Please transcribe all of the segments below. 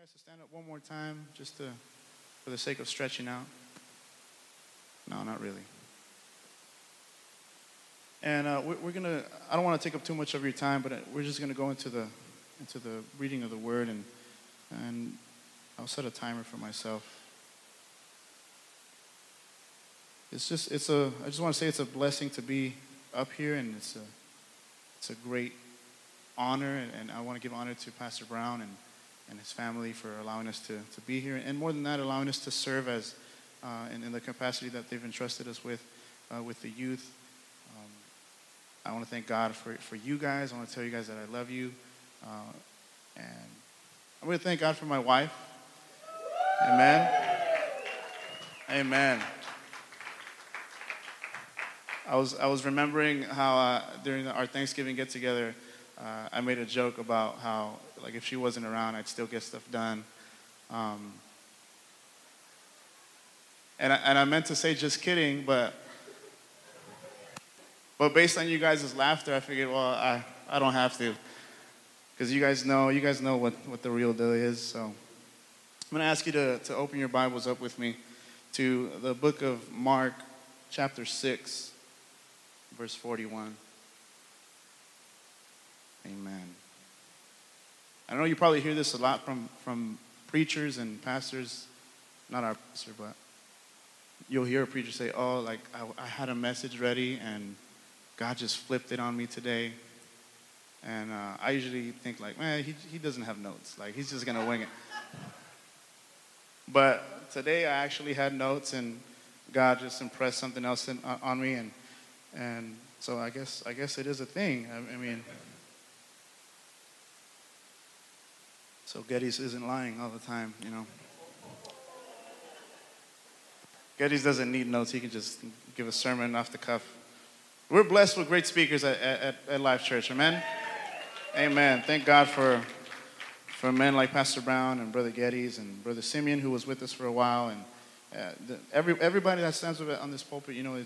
you guys to stand up one more time, just to, for the sake of stretching out. No, not really. And we're gonna. I don't want to take up too much of your time, but we're just gonna go into the reading of the Word, and I'll set a timer for myself. I just want to say it's a blessing to be up here, and it's a great honor, and I want to give honor to Pastor Brown and his family for allowing us to be here, and more than that, allowing us to serve as in the capacity that they've entrusted us with the youth. I want to thank God for you guys. I want to tell you guys that I love you, and I want to thank God for my wife. Amen. Amen. I was remembering how during our Thanksgiving get together, I made a joke about how, like, if she wasn't around, I'd still get stuff done. And I meant to say just kidding, but based on you guys' laughter, I figured, well, I don't have to, because you guys know what the real deal is. So I'm going to ask you to open your Bibles up with me to the book of Mark, chapter 6, verse 41. Amen. I know you probably hear this a lot from preachers and pastors, not our pastor, but you'll hear a preacher say, oh, like, I had a message ready, and God just flipped it on me today. And I usually think, like, man, he doesn't have notes. Like, he's just going to wing it. But today I actually had notes, and God just impressed something else on me, and so I guess it is a thing. I mean, so Geddes isn't lying all the time, you know. Geddes doesn't need notes; he can just give a sermon off the cuff. We're blessed with great speakers at Life Church. Amen. Amen. Thank God for men like Pastor Brown and Brother Geddes and Brother Simeon, who was with us for a while, and. Everybody that stands on this pulpit, you know,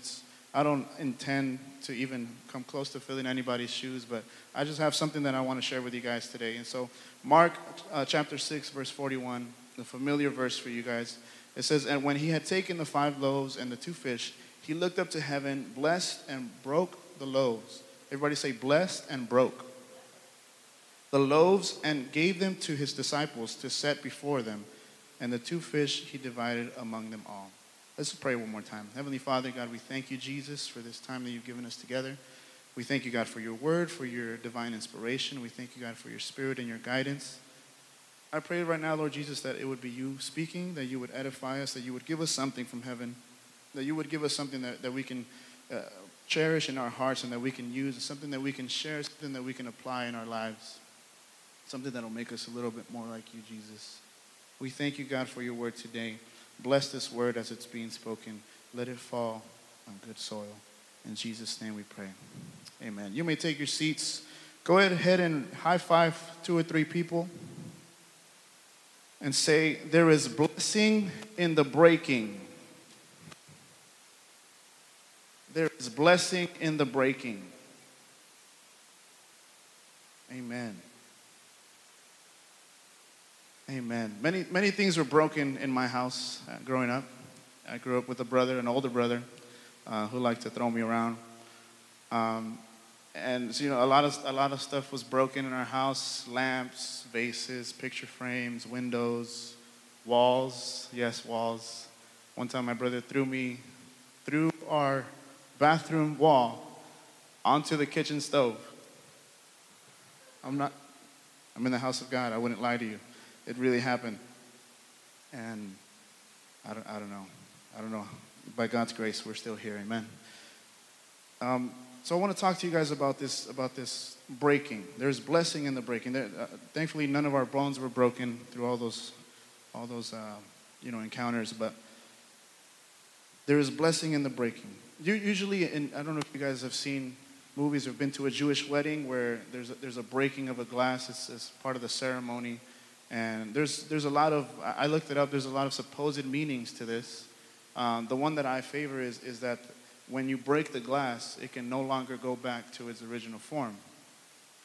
I don't intend to even come close to filling anybody's shoes, but I just have something that I want to share with you guys today. And so Mark chapter 6, verse 41, the familiar verse for you guys, it says, "And when he had taken the 5 loaves and the 2 fish, he looked up to heaven, blessed and broke the loaves." Everybody say, blessed and broke the loaves, and gave them to his disciples to set before them. And the 2 fish he divided among them all. Let's pray one more time. Heavenly Father, God, we thank you, Jesus, for this time that you've given us together. We thank you, God, for your word, for your divine inspiration. We thank you, God, for your spirit and your guidance. I pray right now, Lord Jesus, that it would be you speaking, that you would edify us, that you would give us something from heaven, that you would give us something that we can cherish in our hearts and that we can use, something that we can share, something that we can apply in our lives, something that will make us a little bit more like you, Jesus. We thank you, God, for your word today. Bless this word as it's being spoken. Let it fall on good soil. In Jesus' name we pray. Amen. You may take your seats. Go ahead and high-five 2 or 3 people and say, there is blessing in the breaking. There is blessing in the breaking. Amen. Amen. Many things were broken in my house growing up. I grew up with a brother, an older brother, who liked to throw me around. And so, you know, a lot of stuff was broken in our house: lamps, vases, picture frames, windows, walls. Yes, walls. One time, my brother threw me through our bathroom wall onto the kitchen stove. I'm in the house of God. I wouldn't lie to you. It really happened, and I don't know. By God's grace, we're still here. Amen. So I want to talk to you guys about this breaking. There's blessing in the breaking. Thankfully, none of our bones were broken through all those you know, encounters. But there is blessing in the breaking. I don't know if you guys have seen movies or been to a Jewish wedding where there's a breaking of a glass. It's part of the ceremony. And there's a lot of, I looked it up, there's a lot of supposed meanings to this. The one that I favor is that when you break the glass, it can no longer go back to its original form.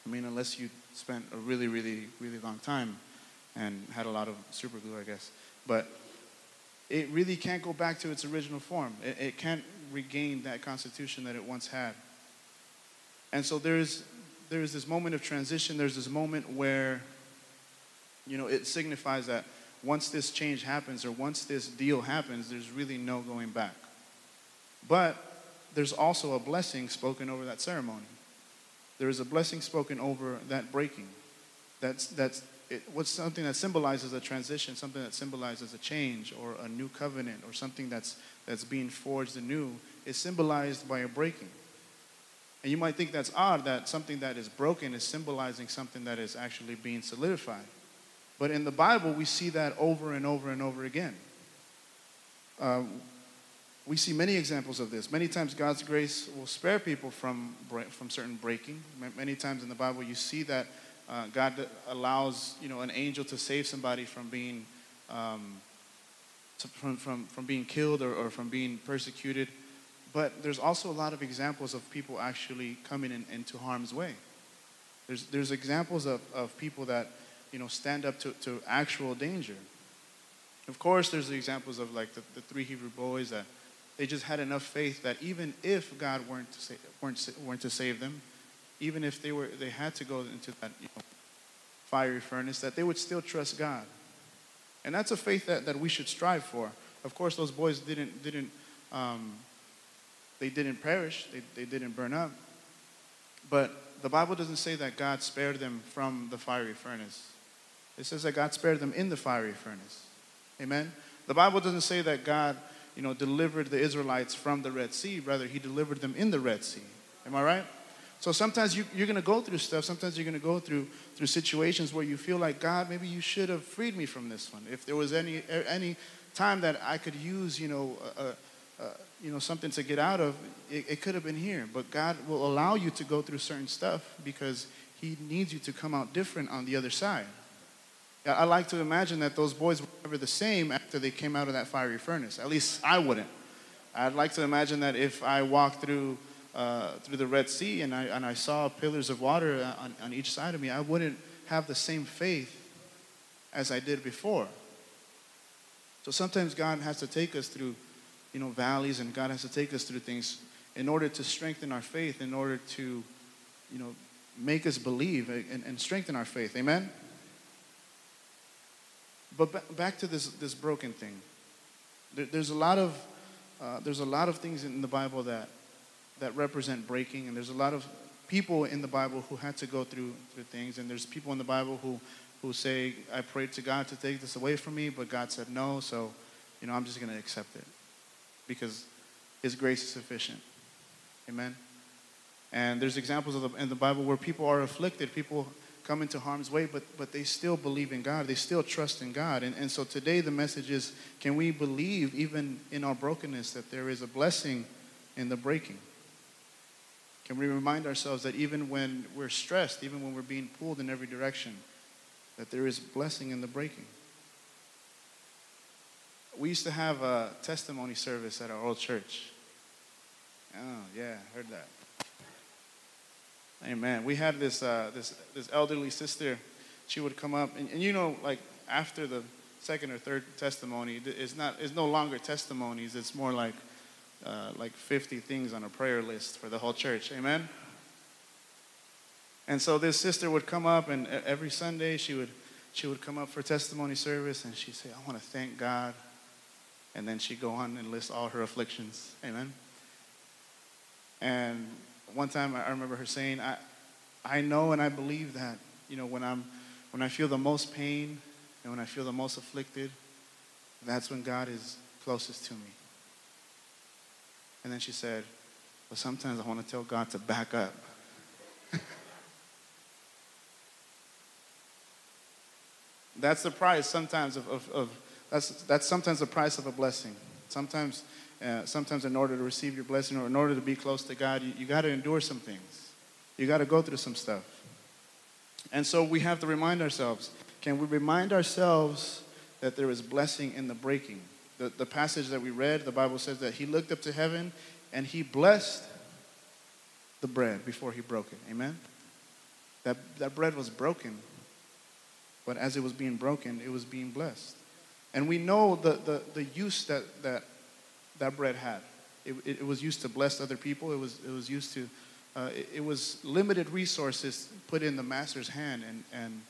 I mean, unless you spent a really, really, really long time. and had a lot of super glue, I guess. But it really can't go back to its original form. It can't regain that constitution that it once had. And so there is this moment of transition. There's this moment where, you know, it signifies that once this change happens or once this deal happens, there's really no going back. But there's also a blessing spoken over that ceremony. There is a blessing spoken over that breaking. What's something that symbolizes a transition, something that symbolizes a change or a new covenant or something that's being forged anew is symbolized by a breaking. And you might think that's odd that something that is broken is symbolizing something that is actually being solidified. But in the Bible, we see that over and over and over again. We see many examples of this. Many times God's grace will spare people from certain breaking. Many times in the Bible you see that God allows, you know, an angel to save somebody from being being killed or from being persecuted. But there's also a lot of examples of people actually coming into harm's way. There's examples of people that, you know, stand up to actual danger. Of course, there's the examples of like the three Hebrew boys that they just had enough faith that even if God weren't to save them, even if they had to go into that, you know, fiery furnace, that they would still trust God. And that's a faith that we should strive for. Of course, those boys didn't perish. They didn't burn up. But the Bible doesn't say that God spared them from the fiery furnace. It says that God spared them in the fiery furnace. Amen? The Bible doesn't say that God, you know, delivered the Israelites from the Red Sea. Rather, he delivered them in the Red Sea. Am I right? So sometimes you're going to go through stuff. Sometimes you're going to go through situations where you feel like, God, maybe you should have freed me from this one. If there was any time that I could use, something to get out of, it could have been here. But God will allow you to go through certain stuff because he needs you to come out different on the other side. I like to imagine that those boys were never the same after they came out of that fiery furnace. At least I wouldn't. I'd like to imagine that if I walked through the Red Sea and I saw pillars of water on each side of me, I wouldn't have the same faith as I did before. So sometimes God has to take us through, you know, valleys, and God has to take us through things in order to strengthen our faith, in order to, you know, make us believe and strengthen our faith. Amen? But back to this broken thing. There's a lot of things in the Bible that represent breaking, and there's a lot of people in the Bible who had to go through things, and there's people in the Bible who say, I prayed to God to take this away from me, but God said no, so, you know, I'm just going to accept it because his grace is sufficient. Amen? And there's examples in the Bible where people are afflicted, people come into harm's way, but they still believe in God. They still trust in God. And so today the message is, can we believe even in our brokenness that there is a blessing in the breaking? Can we remind ourselves that even when we're stressed, even when we're being pulled in every direction, that there is blessing in the breaking? We used to have a testimony service at our old church. Oh, yeah, heard that. Amen. We had this elderly sister. She would come up, and you know, like after the second or third testimony, it's no longer testimonies. It's more like 50 things on a prayer list for the whole church. Amen? And so this sister would come up, and every Sunday she would come up for testimony service, and she'd say, I want to thank God. And then she'd go on and list all her afflictions. Amen? And one time I remember her saying, I know and I believe that, you know, when I feel the most pain and when I feel the most afflicted, that's when God is closest to me. And then she said, but sometimes I want to tell God to back up. That's the price sometimes that's sometimes the price of a blessing. Sometimes in order to receive your blessing or in order to be close to God, you got to endure some things. You got to go through some stuff. And so we have to remind ourselves. Can we remind ourselves that there is blessing in the breaking? The passage that we read, the Bible says that he looked up to heaven and he blessed the bread before he broke it. Amen? That bread was broken, But as it was being broken, it was being blessed. And we know the use that bread had. It was used to bless other people. It was used to, it was limited resources put in the master's hand. And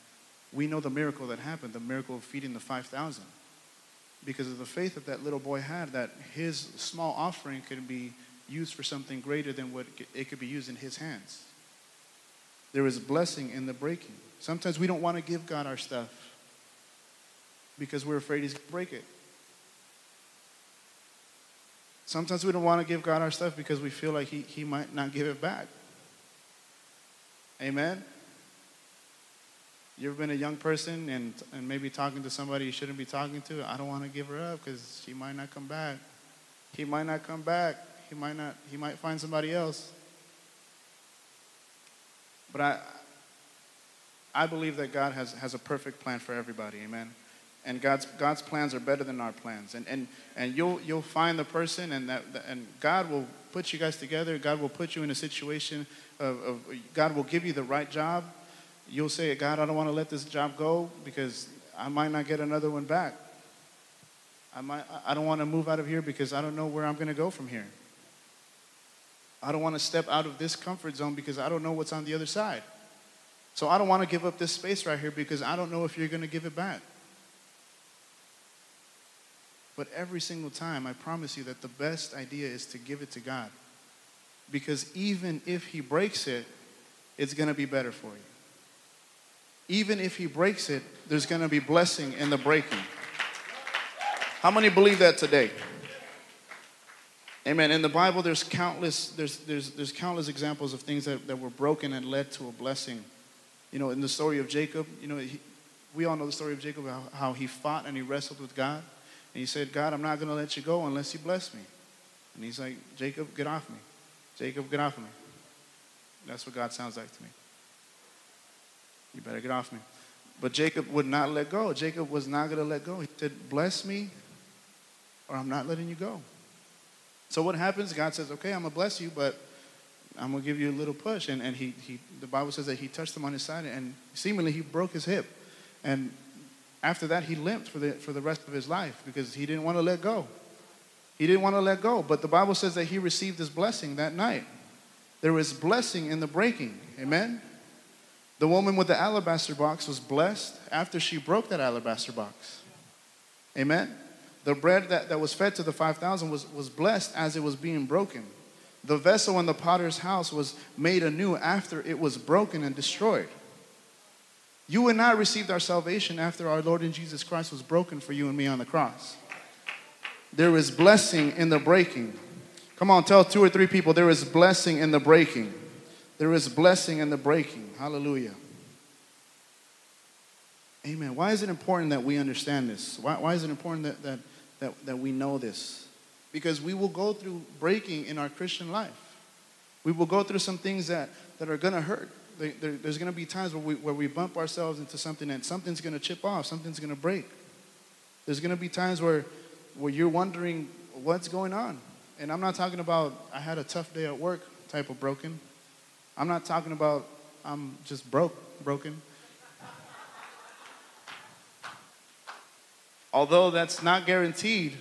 we know the miracle that happened, the miracle of feeding the 5,000. Because of the faith that little boy had, that his small offering could be used for something greater than what it could be used in his hands. There is blessing in the breaking. Sometimes we don't want to give God our stuff because we're afraid he's going to break it. Sometimes we don't want to give God our stuff because we feel like he might not give it back. Amen? You ever been a young person and maybe talking to somebody you shouldn't be talking to? I don't want to give her up because she might not come back. He might not come back. He might find somebody else. But I believe that God has a perfect plan for everybody. Amen? And God's plans are better than our plans. And you'll find the person, and God will put you guys together. God will put you in a situation of God will give you the right job. You'll say, God, I don't want to let this job go because I might not get another one back. I don't want to move out of here because I don't know where I'm going to go from here. I don't want to step out of this comfort zone because I don't know what's on the other side. So I don't want to give up this space right here because I don't know if you're going to give it back. But every single time, I promise you that the best idea is to give it to God. Because even if he breaks it, it's going to be better for you. Even if he breaks it, there's going to be blessing in the breaking. How many believe that today? Amen. In the Bible, there's countless examples of things that were broken and led to a blessing. You know, in the story of Jacob, you know, we all know the story of Jacob, how he fought and he wrestled with God. And he said, God, I'm not going to let you go unless you bless me. And he's like, Jacob, get off me. Jacob, get off me. That's what God sounds like to me. You better get off me. But Jacob would not let go. Jacob was not going to let go. He said, bless me or I'm not letting you go. So what happens? God says, okay, I'm going to bless you, but I'm going to give you a little push. And the Bible says that he touched him on his side and seemingly he broke his hip. And after that, he limped for the rest of his life because he didn't want to let go. He didn't want to let go. But the Bible says that he received his blessing that night. There was blessing in the breaking. Amen? The woman with the alabaster box was blessed after she broke that alabaster box. Amen? The bread that was fed to the 5,000 was blessed as it was being broken. The vessel in the potter's house was made anew after it was broken and destroyed. You and I received our salvation after our Lord and Jesus Christ was broken for you and me on the cross. There is blessing in the breaking. Come on, tell two or three people, there is blessing in the breaking. There is blessing in the breaking. Hallelujah. Amen. Why is it important that we understand this? Why is it important that we know this? Because we will go through breaking in our Christian life. We will go through some things that are going to hurt. There's going to be times where we bump ourselves into something and something's going to chip off, something's going to break. There's going to be times where you're wondering what's going on. And I'm not talking about I had a tough day at work type of broken. I'm not talking about I'm just broken. Although that's not guaranteed.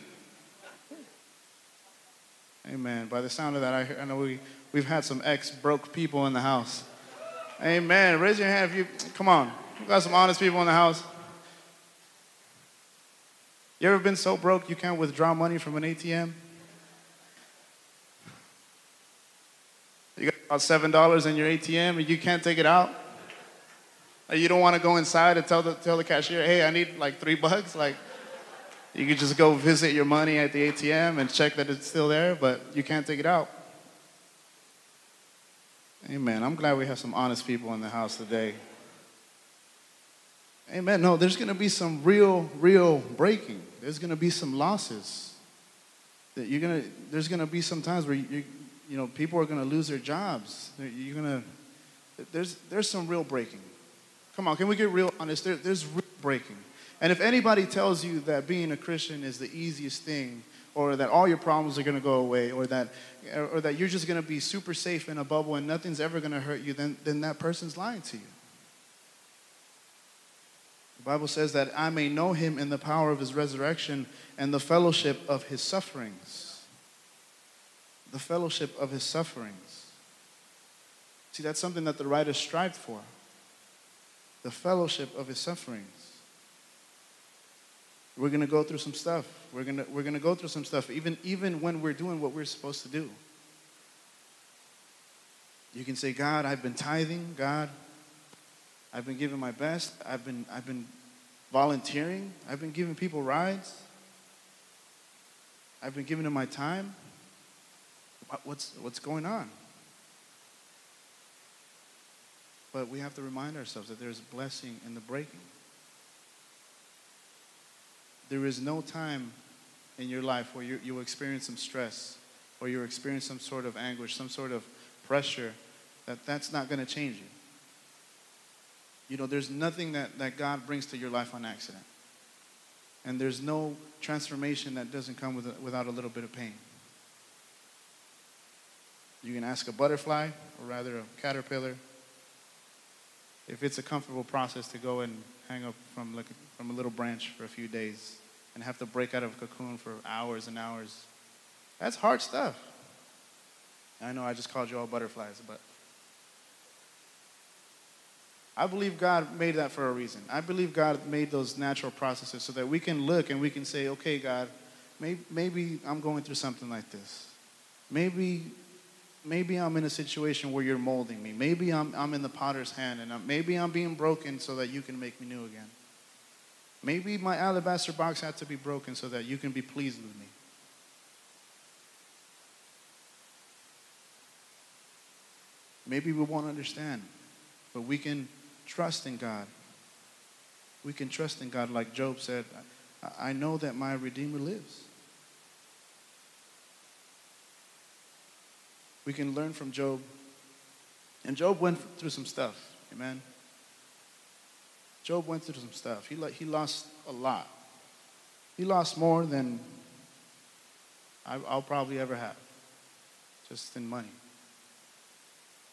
Amen. By the sound of that, I know we've had some ex-broke people in the house. Amen. Raise your hand if you, come on. We've got some honest people in the house. You ever been so broke you can't withdraw money from an ATM? You got about $7 in your ATM and you can't take it out? Or you don't want to go inside and tell the cashier, hey, I need like $3. Like, you could just go visit your money at the ATM and check that it's still there, but you can't take it out. Amen. I'm glad we have some honest people in the house today. Amen. No, there's going to be some real breaking. There's going to be some losses. There's going to be some times where you know people are going to lose their jobs. There's some real breaking. Come on, can we get real honest? There's real breaking. And if anybody tells you that being a Christian is the easiest thing, or that all your problems are going to go away, or that you're just going to be super safe in a bubble and nothing's ever going to hurt you, then that person's lying to you. The Bible says that I may know him in the power of his resurrection and the fellowship of his sufferings. The fellowship of his sufferings. See, that's something that the writer strived for. The fellowship of his sufferings. We're going to go through some stuff. We're going to go through some stuff, even when we're doing what we're supposed to do. You can say, God, I've been tithing. God, I've been giving my best. I've been volunteering. I've been giving people rides. I've been giving them my time. What's going on? But we have to remind ourselves that there is blessing in the breaking. There is no time in your life where you experience some stress or you experience some sort of anguish, some sort of pressure, that's not going to change you. You know, there's nothing that God brings to your life on accident. And there's no transformation that doesn't come without a little bit of pain. You can ask a butterfly, or rather a caterpillar, if it's a comfortable process to go and hang up from a little branch for a few days and have to break out of a cocoon for hours and hours. That's hard stuff. I know I just called you all butterflies, but I believe God made that for a reason. I believe God made those natural processes so that we can look and we can say, okay, God, maybe I'm going through something like this. Maybe I'm in a situation where you're molding me. Maybe I'm in the potter's hand, and maybe I'm being broken so that you can make me new again. Maybe my alabaster box had to be broken so that you can be pleased with me. Maybe we won't understand, but we can trust in God. We can trust in God, like Job said, I know that my Redeemer lives. We can learn from Job. And Job went through some stuff, amen? Job went through some stuff. He lost a lot. He lost more than I'll probably ever have, just in money,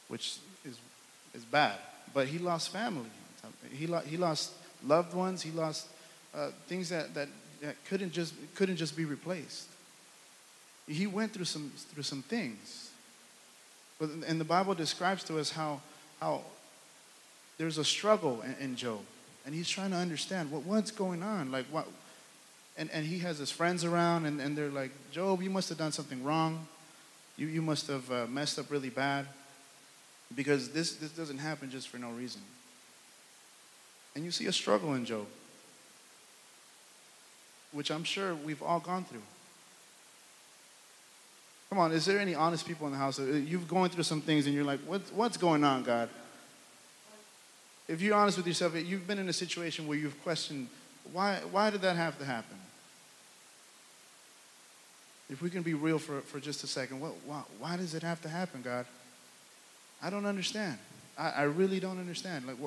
which is bad. But he lost family. He lost loved ones. He lost things that couldn't just be replaced. He went through some things. But, and the Bible describes to us how there's a struggle in Job, and he's trying to understand what's going on, like what. And he has his friends around, and they're like, Job, you must have done something wrong. You must have messed up really bad, because this doesn't happen just for no reason. And you see a struggle in Job, which I'm sure we've all gone through. Come on, is there any honest people in the house? You've going through some things and you're like, what's going on, God? If you're honest with yourself, you've been in a situation where you've questioned, why did that have to happen? If we can be real for just a second, why does it have to happen, God? I don't understand. I really don't understand. Like,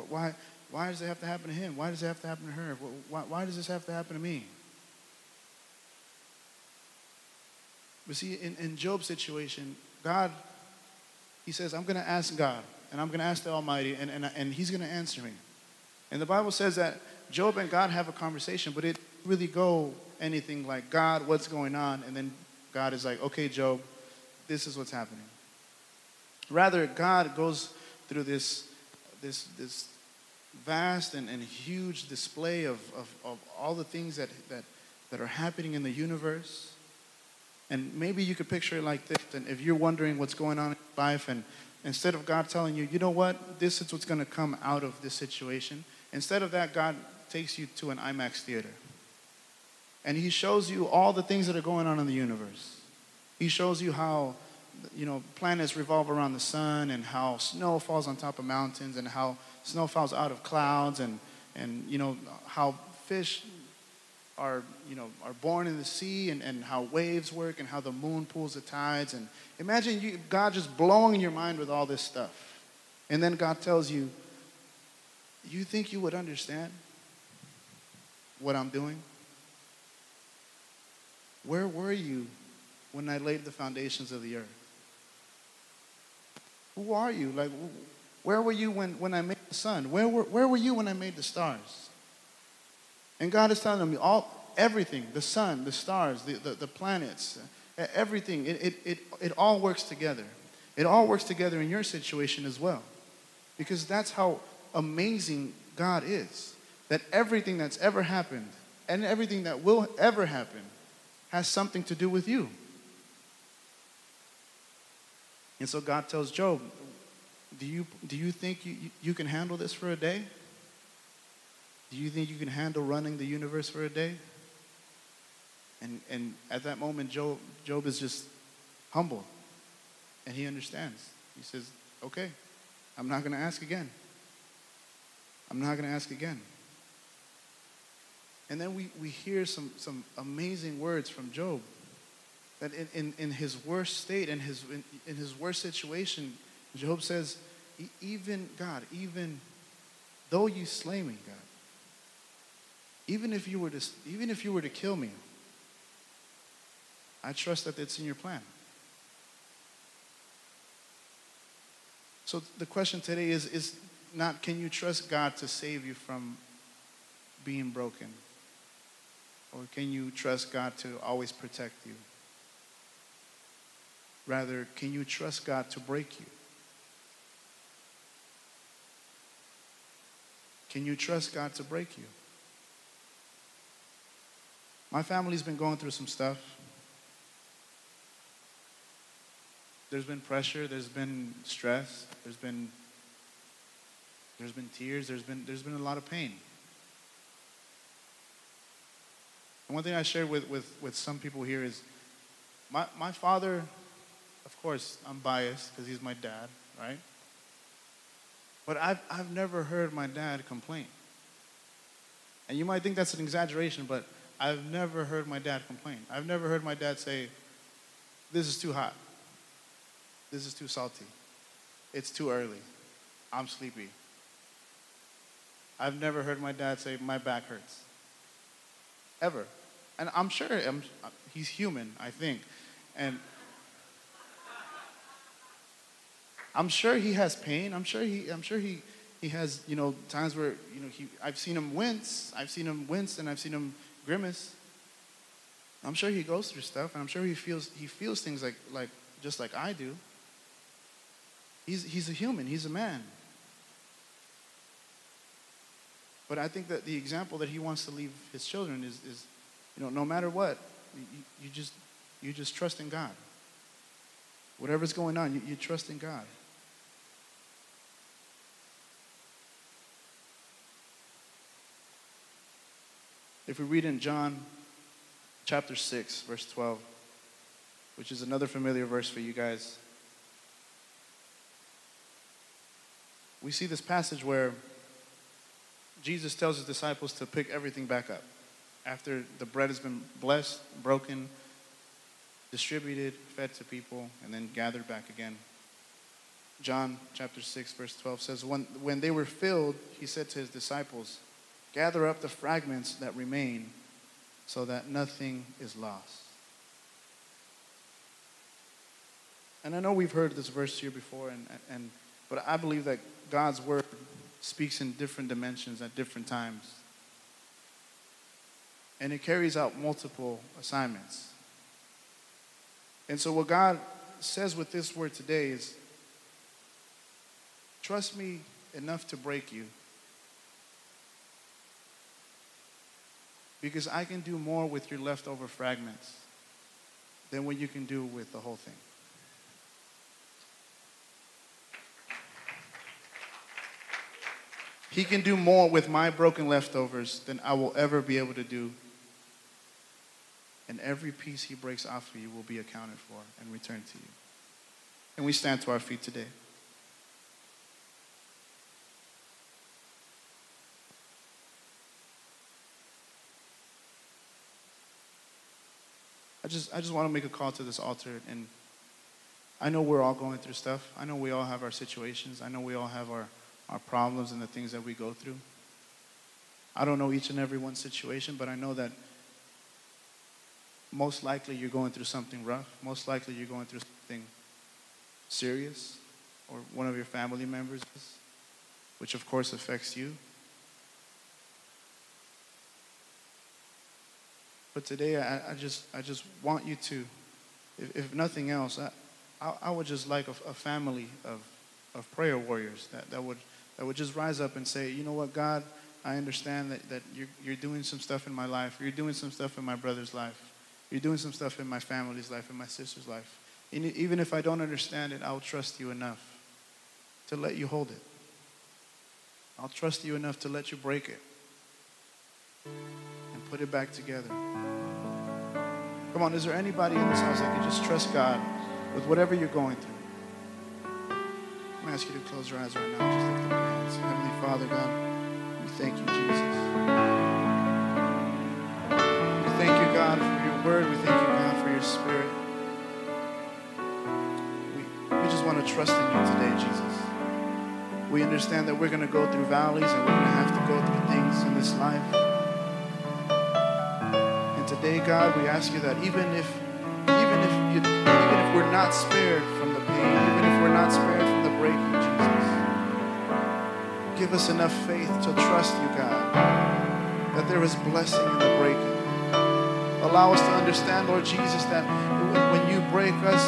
why does it have to happen to him? Why does it have to happen to her? Why does this have to happen to me? But see, in Job's situation, God, he says, I'm going to ask God, and I'm going to ask the Almighty, and he's going to answer me. And the Bible says that Job and God have a conversation, but it didn't really go anything like, God, what's going on? And then God is like, okay, Job, this is what's happening. Rather, God goes through this vast and huge display of all the things that are happening in the universe. And maybe you could picture it like this. And if you're wondering what's going on in your life, and instead of God telling you, you know what, this is what's going to come out of this situation, instead of that, God takes you to an IMAX theater. And he shows you all the things that are going on in the universe. He shows you how, you know, planets revolve around the sun, and how snow falls on top of mountains, and how snow falls out of clouds, and you know, how fish are born in the sea, and how waves work, and how the moon pulls the tides. And imagine God just blowing your mind with all this stuff. And then God tells you, you think you would understand what I'm doing? Where were you when I laid the foundations of the earth? Who are you? Like, where were you when I made the sun? Where were you when I made the stars? And God is telling me everything, the sun, the stars, the planets, everything, it all works together. It all works together in your situation as well. Because that's how amazing God is. That everything that's ever happened and everything that will ever happen has something to do with you. And so God tells Job, do you think you can handle this for a day? Do you think you can handle running the universe for a day? And at that moment, Job is just humble. And he understands. He says, okay, I'm not going to ask again. I'm not going to ask again. And then we hear some amazing words from Job. That in his worst state, in his worst situation, Job says, even though you slay me, God, even if you were to kill me, I trust that it's in your plan. So the question today is not, can you trust God to save you from being broken? Or can you trust God to always protect you? Rather, can you trust God to break you? Can you trust God to break you? My family's been going through some stuff. There's been pressure, there's been stress, there's been tears, there's been a lot of pain. And one thing I shared with some people here is my father, of course, I'm biased because he's my dad, right? But I've never heard my dad complain. And you might think that's an exaggeration, but I've never heard my dad complain. I've never heard my dad say, this is too hot. This is too salty. It's too early. I'm sleepy. I've never heard my dad say, my back hurts. Ever. And I'm sure he's human, I think. And I'm sure he has pain. I'm sure he has, times where, I've seen him wince. I've seen him wince and I've seen him grimace. I'm sure he goes through stuff, and I'm sure he feels things like just like I do. He's a human. He's a man. But I think that the example that he wants to leave his children is no matter what, you just trust in God. Whatever's going on, you trust in God. If we read in John chapter 6, verse 12, which is another familiar verse for you guys, we see this passage where Jesus tells his disciples to pick everything back up. After the bread has been blessed, broken, distributed, fed to people, and then gathered back again. John chapter 6, verse 12 says, when they were filled, he said to his disciples, gather up the fragments that remain so that nothing is lost. And I know we've heard this verse here before, but I believe that God's word speaks in different dimensions at different times. And it carries out multiple assignments. And so what God says with this word today is, trust me enough to break you. Because I can do more with your leftover fragments than what you can do with the whole thing. He can do more with my broken leftovers than I will ever be able to do. And every piece he breaks off of you will be accounted for and returned to you. And we stand to our feet today. I just want to make a call to this altar. And I know we're all going through stuff. I know we all have our situations. I know we all have our problems and the things that we go through. I don't know each and every one's situation, but I know that most likely you're going through something rough. Most likely you're going through something serious, or one of your family members is, which of course affects you. But today, I just want you to, if nothing else, I would just like a family of prayer warriors that would just rise up and say, you know what, God, I understand that you're doing some stuff in my life. You're doing some stuff in my brother's life. You're doing some stuff in my family's life, in my sister's life. And even if I don't understand it, I'll trust you enough to let you hold it. I'll trust you enough to let you break it and put it back together. Come on, is there anybody in this house that can just trust God with whatever you're going through? I'm going to ask you to close your eyes right now. Just lift your hands. Heavenly Father, God, we thank you, Jesus. We thank you, God, for your word. We thank you, God, for your spirit. We just want to trust in you today, Jesus. We understand that we're going to go through valleys and we're going to have to go through things in this life. And today, God, we ask you that even if we're not spared from the pain, even if we're not spared from the breaking, Jesus, give us enough faith to trust you, God, that there is blessing in the breaking. Allow us to understand, Lord Jesus, that when you break us,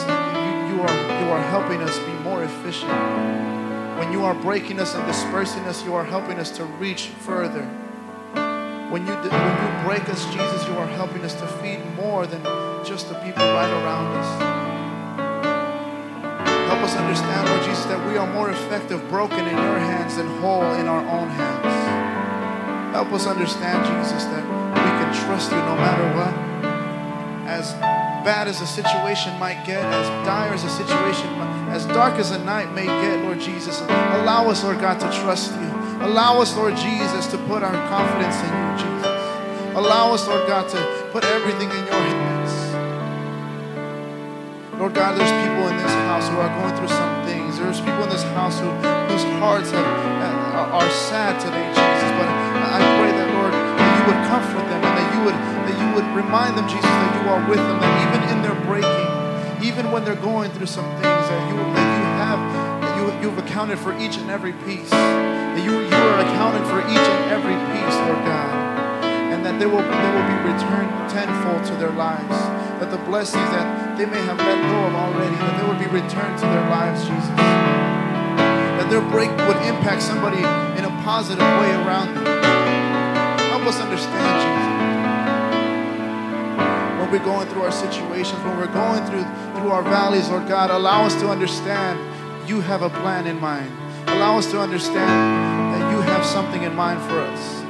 you are helping us be more efficient. When you are breaking us and dispersing us, you are helping us to reach further. When you break us, Jesus, you are helping us to feed more than just the people right around us. Help us understand, Lord Jesus, that we are more effective broken in your hands than whole in our own hands. Help us understand, Jesus, that we can trust you no matter what. As bad as a situation might get, as dire as a situation might, as dark as the night may get, Lord Jesus, allow us, Lord God, to trust you. Allow us, Lord Jesus, to put our confidence in you, Jesus. Allow us, Lord God, to put everything in your hands. Lord God, there's people in this house who are going through some things. There's people in this house whose hearts are sad today, Jesus. But I pray that, Lord, that you would comfort them and that you would remind them, Jesus, that you are with them, that even in their breaking, even when they're going through some things, that you've accounted for each and every piece. That you are accounted for each and every piece, Lord God. And that they will be returned tenfold to their lives. That the blessings that they may have let go of already, that they would be returned to their lives, Jesus. That their break would impact somebody in a positive way around them. Help us understand, Jesus. When we're going through our situations, when we're going through our valleys, Lord God, allow us to understand you have a plan in mind. Allow us to understand that you have something in mind for us.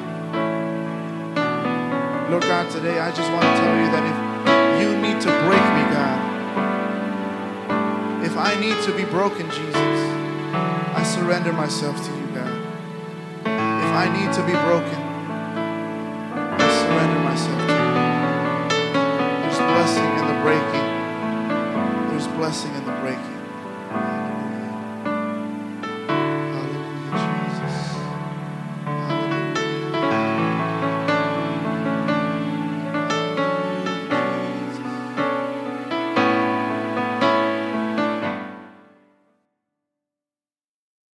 Lord God, today I just want to tell you that if you need to break me, God, if I need to be broken, Jesus, I surrender myself to you, God. If I need to be broken, I surrender myself to you. There's blessing in the breaking. There's blessing in